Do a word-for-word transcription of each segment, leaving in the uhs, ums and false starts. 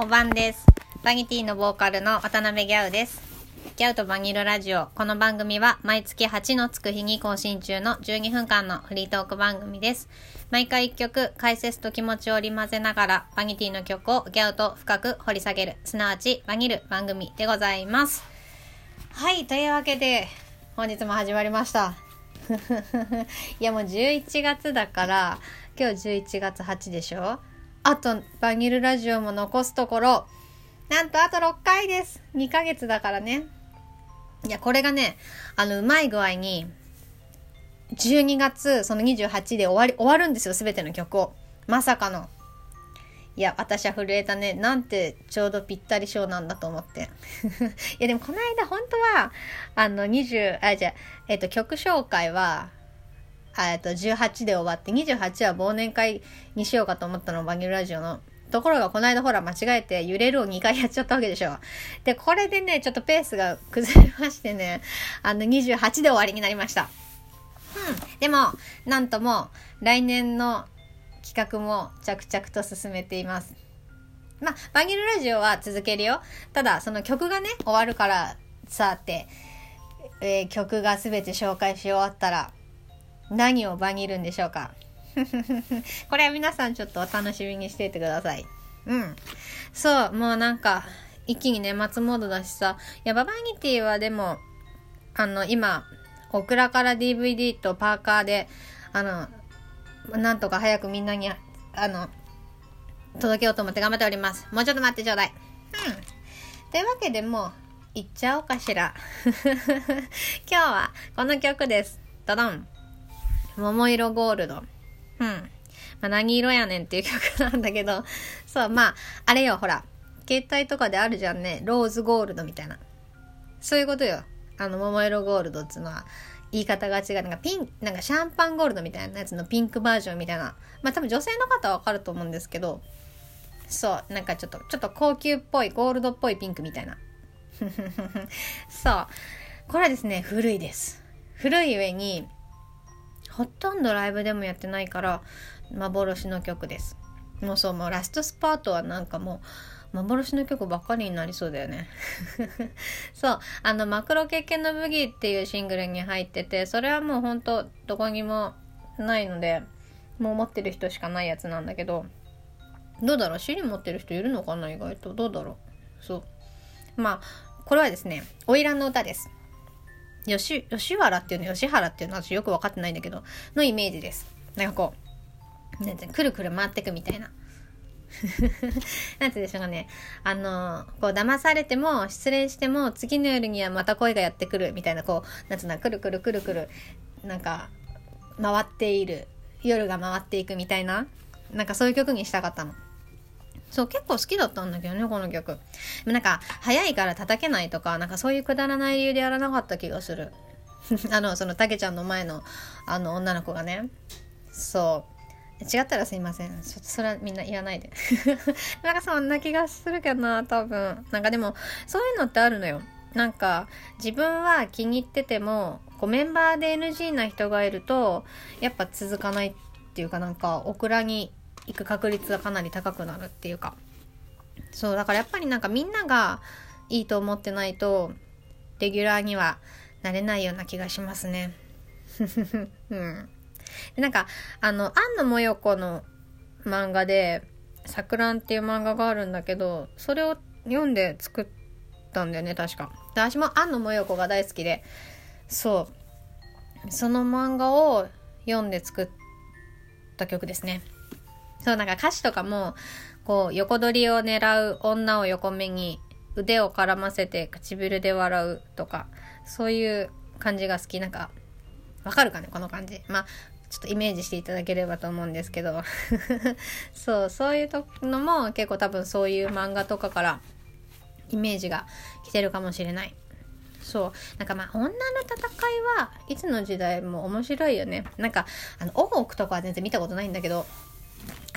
おばんです。バギティのボーカルの渡辺ギャウです。ギャウとバギロラジオ。この番組は毎月はちのつく日に更新中のじゅうにふんかんのフリートーク番組です。毎回いっきょく解説と気持ちを織り交ぜながらバギティの曲をギャウと深く掘り下げる、すなわちバギる番組でございます。はい、というわけで本日も始まりました。いやもうじゅういちがつだから今日じゅういちがつはちでしょ。あとバギルラジオも残すところなんとあとろっかいです。にかげつだからね。いやこれがねあのうまい具合にじゅうにがつそのにじゅうはちで終わり終わるんですよ、すべての曲を。まさかの、いや私は震えたね。なんてちょうどぴったり賞なんだと思っていやでもこの間本当はあの20あじゃあ、えっと、曲紹介はとじゅうはちで終わってにじゅうはちは忘年会にしようかと思ったのバギルラジオの。ところがこの間ほら間違えて揺れるをにかいやっちゃったわけでしょ。でこれでねちょっとペースが崩れましてねあのにじゅうはちで終わりになりました、うん、でもなんとも来年の企画も着々と進めています。まあバギルラジオは続けるよ。ただその曲がね終わるからさて、えー、曲が全て紹介し終わったら何をバギるんでしょうかこれは皆さんちょっとお楽しみにしていてください。うん。そう、もうなんか一気にね松本だしさ。いやババギティはでもあの今オクラから ディーブイディー とパーカーであのなんとか早くみんなにあの届けようと思って頑張っております。もうちょっと待ってちょうだい。うん。というわけでもう行っちゃおうかしら今日はこの曲です。ドドン。桃色ゴールド。うん。まあ、何色やねんっていう曲なんだけど、そう、まあ、あれよ、ほら、携帯とかであるじゃんね、ローズゴールドみたいな。そういうことよ。あの、桃色ゴールドっつうのは、言い方が違う。なんかピン、なんかシャンパンゴールドみたいなやつのピンクバージョンみたいな。まあ、多分女性の方はわかると思うんですけど、そう、なんかちょっと、ちょっと高級っぽい、ゴールドっぽいピンクみたいな。そう。これはですね、古いです。古い上に、ほとんどライブでもやってないから幻の曲です。もうそうもうラストスパートはなんかもう幻の曲ばっかりになりそうだよねそうあのマクロ経験のブギーっていうシングルに入ってて、それはもうほんとどこにもないのでもう持ってる人しかないやつなんだけど、どうだろう、 シーディー 持ってる人いるのかな、意外と。どうだろう。そうまあこれはですね花魁の歌です。吉, 吉原っていうの吉原っていうの私よく分かってないんだけどのイメージです。なんかこうなんてくるくる回ってくみたいななんてでしょうかね、あのこう騙されても失恋しても次の夜にはまた恋がやってくるみたいな、こうなんていうのくるくるくるくるなんか回っている夜が回っていくみたいな、なんかそういう曲にしたかったの。そう結構好きだったんだけどねこの曲。なんか早いから叩けないとかなんかそういうくだらない理由でやらなかった気がするあのそのたけちゃんの前のあの女の子がね、そう違ったらすいません、ちょっとそれはみんな言わないでなんかそんな気がするけどな多分。なんかでもそういうのってあるのよ。なんか自分は気に入っててもこうメンバーで エヌジー な人がいるとやっぱ続かないっていうか、なんかオクラに行く確率がかなり高くなるっていうか、そうだからやっぱりなんかみんながいいと思ってないとレギュラーにはなれないような気がしますねうん。でなんかあの庵野もよこの漫画でさくらんっていう漫画があるんだけど、それを読んで作ったんだよね確か。で私も庵野もよこが大好きで、そうその漫画を読んで作った曲ですね。そうなんか歌詞とかもこう横取りを狙う女を横目に腕を絡ませて唇で笑うとかそういう感じが好き。なんかわかるかねこの感じ。まあちょっとイメージしていただければと思うんですけどそうそういうのも結構多分そういう漫画とかからイメージが来てるかもしれない。そうなんかまあ女の戦いはいつの時代も面白いよね。なんかあの大奥とかは全然見たことないんだけど、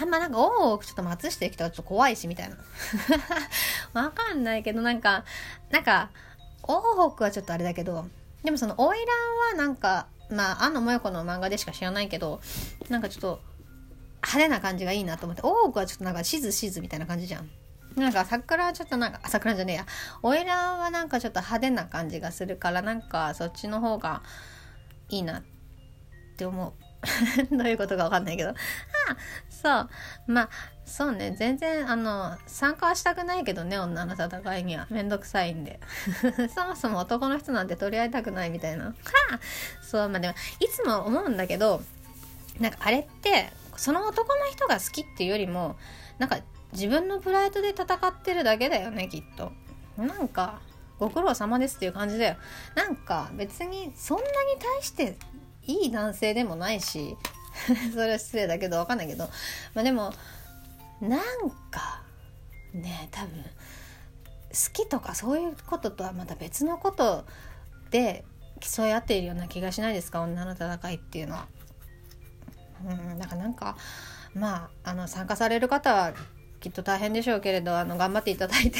あんまなんかおーちょっと松下ゆきとはちょっと怖いしみたいなわかんないけど、なんかなんか大奥はちょっとあれだけど、でもその花魁はなんかまあ庵野もよこの漫画でしか知らないけど、なんかちょっと派手な感じがいいなと思って。大奥はちょっとなんかしずしずみたいな感じじゃんなんか桜はちょっとなんか桜じゃねえやおいらはなんかちょっと派手な感じがするから、なんかそっちの方がいいなって思うどういうことかわかんないけどあそうまあそうね、全然あの参加はしたくないけどね、女の戦いにはめんどくさいんでそもそも男の人なんて取り合いたくないみたいなそうまあでもいつも思うんだけど、なんかあれってその男の人が好きっていうよりもなんか自分のプライドで戦ってるだけだよね、きっと。なんかご苦労様ですっていう感じだよ。なんか別にそんなに対していい男性でもないしそれは失礼だけど分かんないけど、まあ、でもなんかね多分好きとかそういうこととはまた別のことで競い合っているような気がしないですか、女の戦いっていうのは。うん、だからなんかまああの参加される方はきっと大変でしょうけれど、あの頑張っていただいて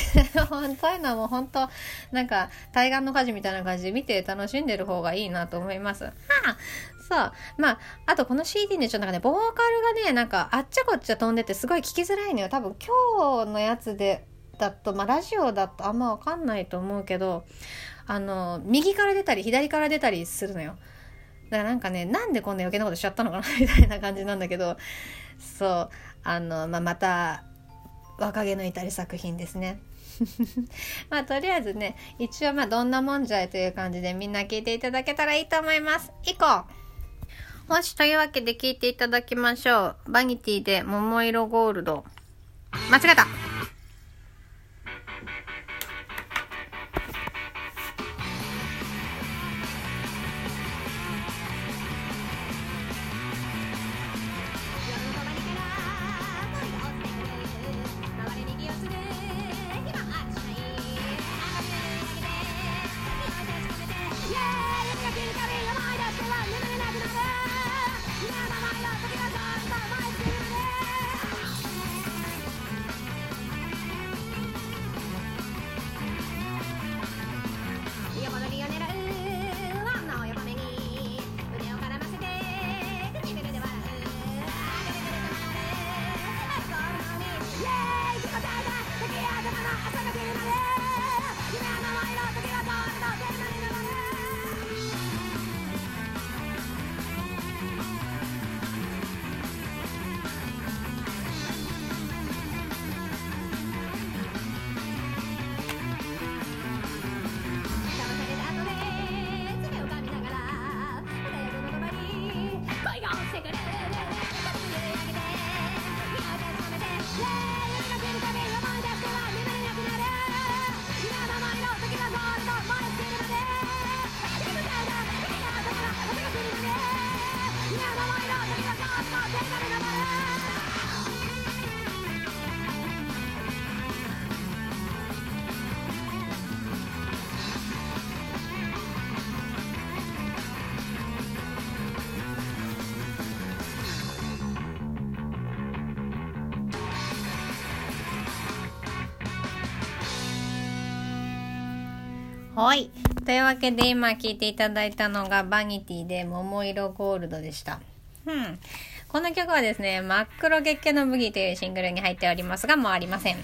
本当いうのはもう本当なんか対岸の火事みたいな感じで見て楽しんでる方がいいなと思います。はあ、そうまああとこの シーディー ねちょっとなんかねボーカルがねなんかあっちゃこっちゃ飛んでてすごい聞きづらいのよ。多分今日のやつでだとまあラジオだとあんま分かんないと思うけど、あの右から出たり左から出たりするのよ。だからなんかねなんでこんな余計なことしちゃったのかなみたいな感じなんだけど、そうあのまあまた若気の至り作品ですねまあとりあえずね一応まあどんなもんじゃいという感じでみんな聞いていただけたらいいと思います。以降もしというわけで聞いていただきましょう。バニティで桃色ゴールド。間違えた。はい、というわけで今聴いていただいたのがバニティで桃色ゴールドでした、うん、この曲はですね真っ黒月経のブギーというシングルに入っておりますがもうありません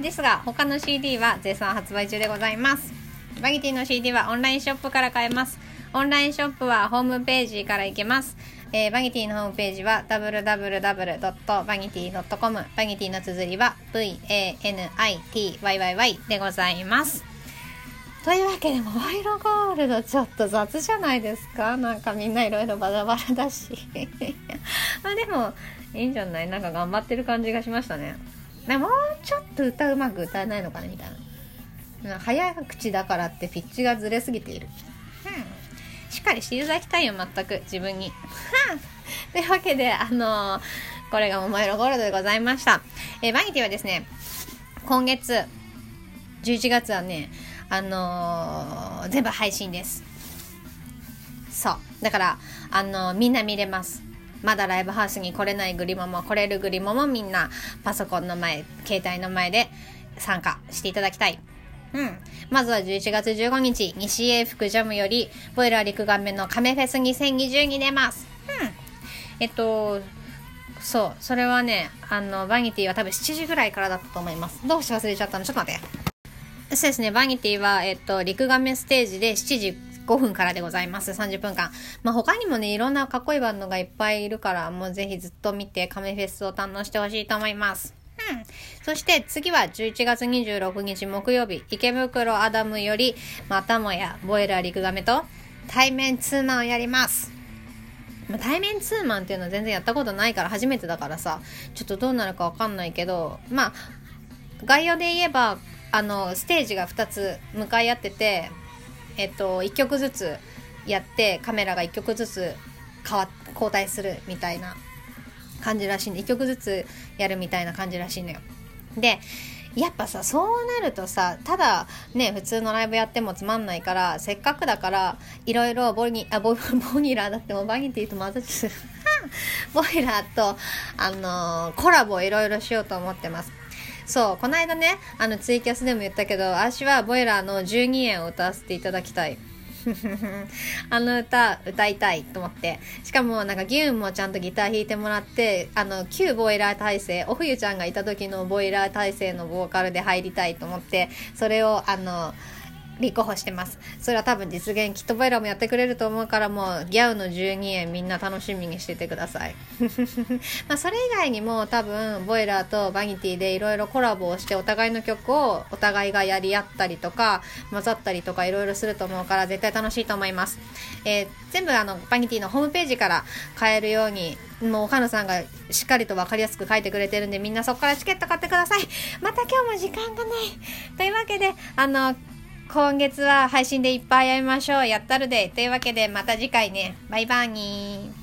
ですが他の シーディー は絶賛発売中でございます。バニティの シーディー はオンラインショップから買えます。オンラインショップはホームページから行けます。えー、バニティのホームページは ダブリューダブリューダブリュードットバニティドットコム バニティの綴りは ブイエーエヌアイティーワイワイワイ でございます。というわけで桃色ゴールドちょっと雑じゃないですか。なんかみんないろいろバラバラだしまあでもいいんじゃない、なんか頑張ってる感じがしましたね。もうちょっと歌うまく歌えないのかなみたいな。早口だからってピッチがずれすぎている、うん、しっかりしていただきたいよ全く自分にというわけであのー、これが桃色ゴールドでございました。えー、バニティはですね今月じゅういちがつはねあのー、全部配信です。そうだから、あのー、みんな見れます。まだライブハウスに来れないグリモも来れるグリモもみんなパソコンの前携帯の前で参加していただきたい。うん、まずはじゅういちがつじゅうごにち西永福ジャムよりボイラーリクガメのカメフェスにせんにじゅうに出ます。うん、えっとそう、それはね、あのバニティは多分しちじぐらいからだったと思います。どうして忘れちゃったの、ちょっと待って。そうですね、バニティはえっとリクガメステージでしちじごふんからでございます。さんじゅっぷんかん。まあ、他にもね、いろんなかっこいいバンドがいっぱいいるから、もうぜひずっと見て、カメフェスを堪能してほしいと思います。うん。そして次はじゅういちがつにじゅうろくにち木曜日、池袋アダムより、またもやボエラリクガメと対面ツーマンをやります。まあ、対面ツーマンっていうのは全然やったことないから、初めてだからさ、ちょっとどうなるかわかんないけど、まあ、概要で言えば、あの、ステージがふたつ向かい合ってて、えっと、いっきょくずつやってカメラがいっきょくずつ変わ交代するみたいな感じらしいんで、いっきょくずつやるみたいな感じらしいのよ。でやっぱさ、そうなるとさ、ただね普通のライブやってもつまんないから、せっかくだからいろいろボニあボボニラだってもバニティと混ぜてすボイラーとあのー、コラボをいろいろしようと思ってます。そう、この間ね、あのツイキャスでも言ったけど、私はボイラーのじゅうにえんを歌わせていただきたいあの歌歌いたいと思って、しかもなんかギューンもちゃんとギター弾いてもらって、あの旧ボイラー体制、おふゆちゃんがいた時のボイラー体制のボーカルで入りたいと思って、それをあの立候補してます。それは多分実現、きっとボイラーもやってくれると思うから、もうギャウのじゅうにえんみんな楽しみにしててくださいまあそれ以外にも多分ボイラーとバニティでいろいろコラボをして、お互いの曲をお互いがやり合ったりとか混ざったりとかいろいろすると思うから、絶対楽しいと思います。えー、全部あのバニティのホームページから買えるように、もう岡野さんがしっかりと分かりやすく書いてくれてるんで、みんなそこからチケット買ってください。また今日も時間がないというわけで、あの今月は配信でいっぱい会いましょう。やったるで。というわけでまた次回ね。バイバーニー。